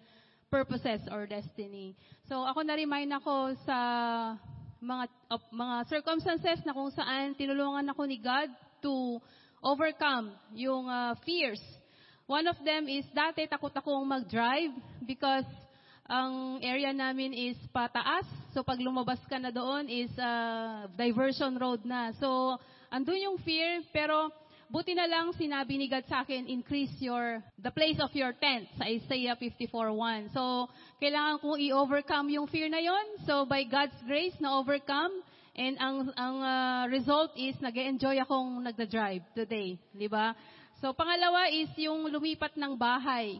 purposes or destiny. So, ako na-remind ako sa mga uh, mga circumstances na kung saan tinulungan ako ni God to overcome yung uh, fears. One of them is, dati takot akong mag-drive because ang area namin is pataas. So, pag lumabas ka na doon is uh, diversion road na. So, andun yung fear, pero buti na lang sinabi ni God sa akin, increase your, the place of your tent sa Isaiah fifty-four one. So, kailangan kong i-overcome yung fear na yon. So, by God's grace, na-overcome. And ang, ang uh, result is, nag-enjoy akong nagda-drive today. Diba? So, pangalawa is yung lumipat ng bahay.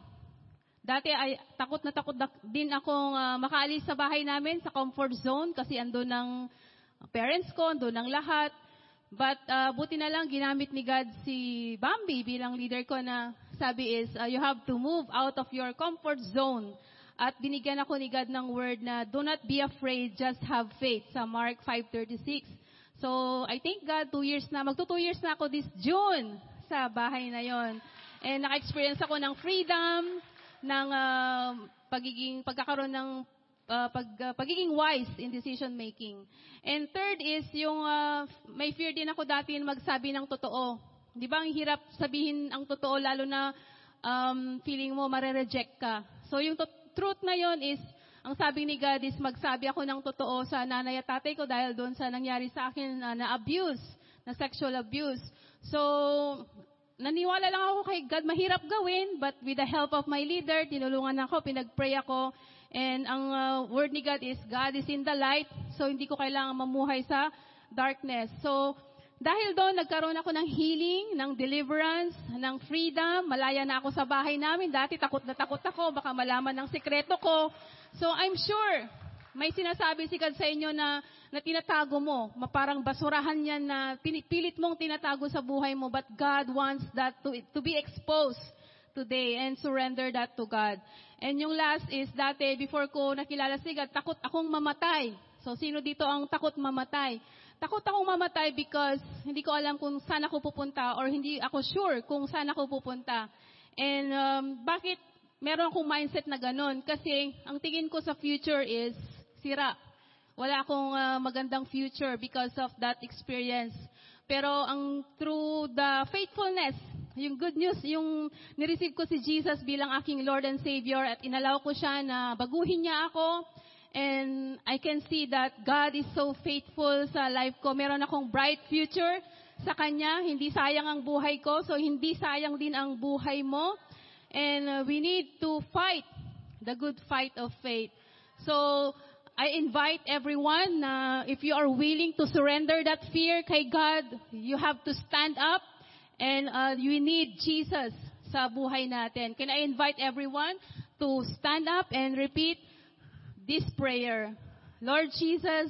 Dati ay takot na takot na, din akong uh, makaalis sa bahay namin, sa comfort zone, kasi andun ng parents ko, andun ng lahat. But uh, buti na lang ginamit ni God si Bambi bilang leader ko na sabi is, uh, you have to move out of your comfort zone. At binigyan ako ni God ng word na, do not be afraid, just have faith, sa Mark five thirty-six. So I thank God, two years na, magto two years na ako this June sa bahay na yon. And naka-experience ako ng freedom, ng uh, pagiging pagkakaroon ng uh, pag, uh, pagiging wise in decision making. And third is yung uh, may fear din ako dati magsabi ng totoo. 'Di ba ang hirap sabihin ang totoo lalo na um, feeling mo mare-reject ka. So yung to- truth na yon is ang sabi ni God is magsabi ako ng totoo sa nanay at tatay ko dahil doon sa nangyari sa akin uh, na abuse, na sexual abuse. So naniwala lang ako kay God, mahirap gawin, but with the help of my leader, tinulungan ako, pinagpray ako, and ang uh, word ni God is, God is in the light, so hindi ko kailangan mamuhay sa darkness. So, dahil doon, nagkaroon ako ng healing, ng deliverance, ng freedom, malaya na ako sa bahay namin, dati takot na takot ako, baka malaman ng sekreto ko. So, I'm sure, may sinasabi si God sa inyo na, na tinatago mo, parang basurahan yan na pinipilit mong tinatago sa buhay mo, but God wants that to, to be exposed today and surrender that to God. And yung last is, dati, before ko nakilala si God, takot akong mamatay. So, sino dito ang takot mamatay? Takot akong mamatay because hindi ko alam kung saan ako pupunta or hindi ako sure kung saan ako pupunta. And um, bakit meron akong mindset na ganun? Kasi ang tingin ko sa future is, sira. Wala akong uh, magandang future because of that experience. Pero ang through the faithfulness, yung good news, yung nireceive ko si Jesus bilang aking Lord and Savior at inalaw ko siya na baguhin niya ako. And I can see that God is so faithful sa life ko. Meron akong bright future sa Kanya. Hindi sayang ang buhay ko, so hindi sayang din ang buhay mo. And uh, we need to fight the good fight of faith. So, I invite everyone, uh, if you are willing to surrender that fear kay God, you have to stand up and uh, you need Jesus sa buhay natin. Can I invite everyone to stand up and repeat this prayer? Lord Jesus,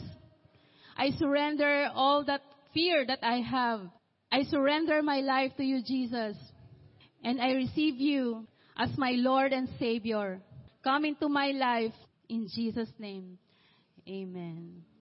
I surrender all that fear that I have. I surrender my life to you, Jesus, and I receive you as my Lord and Savior. Come into my life In Jesus' name, amen.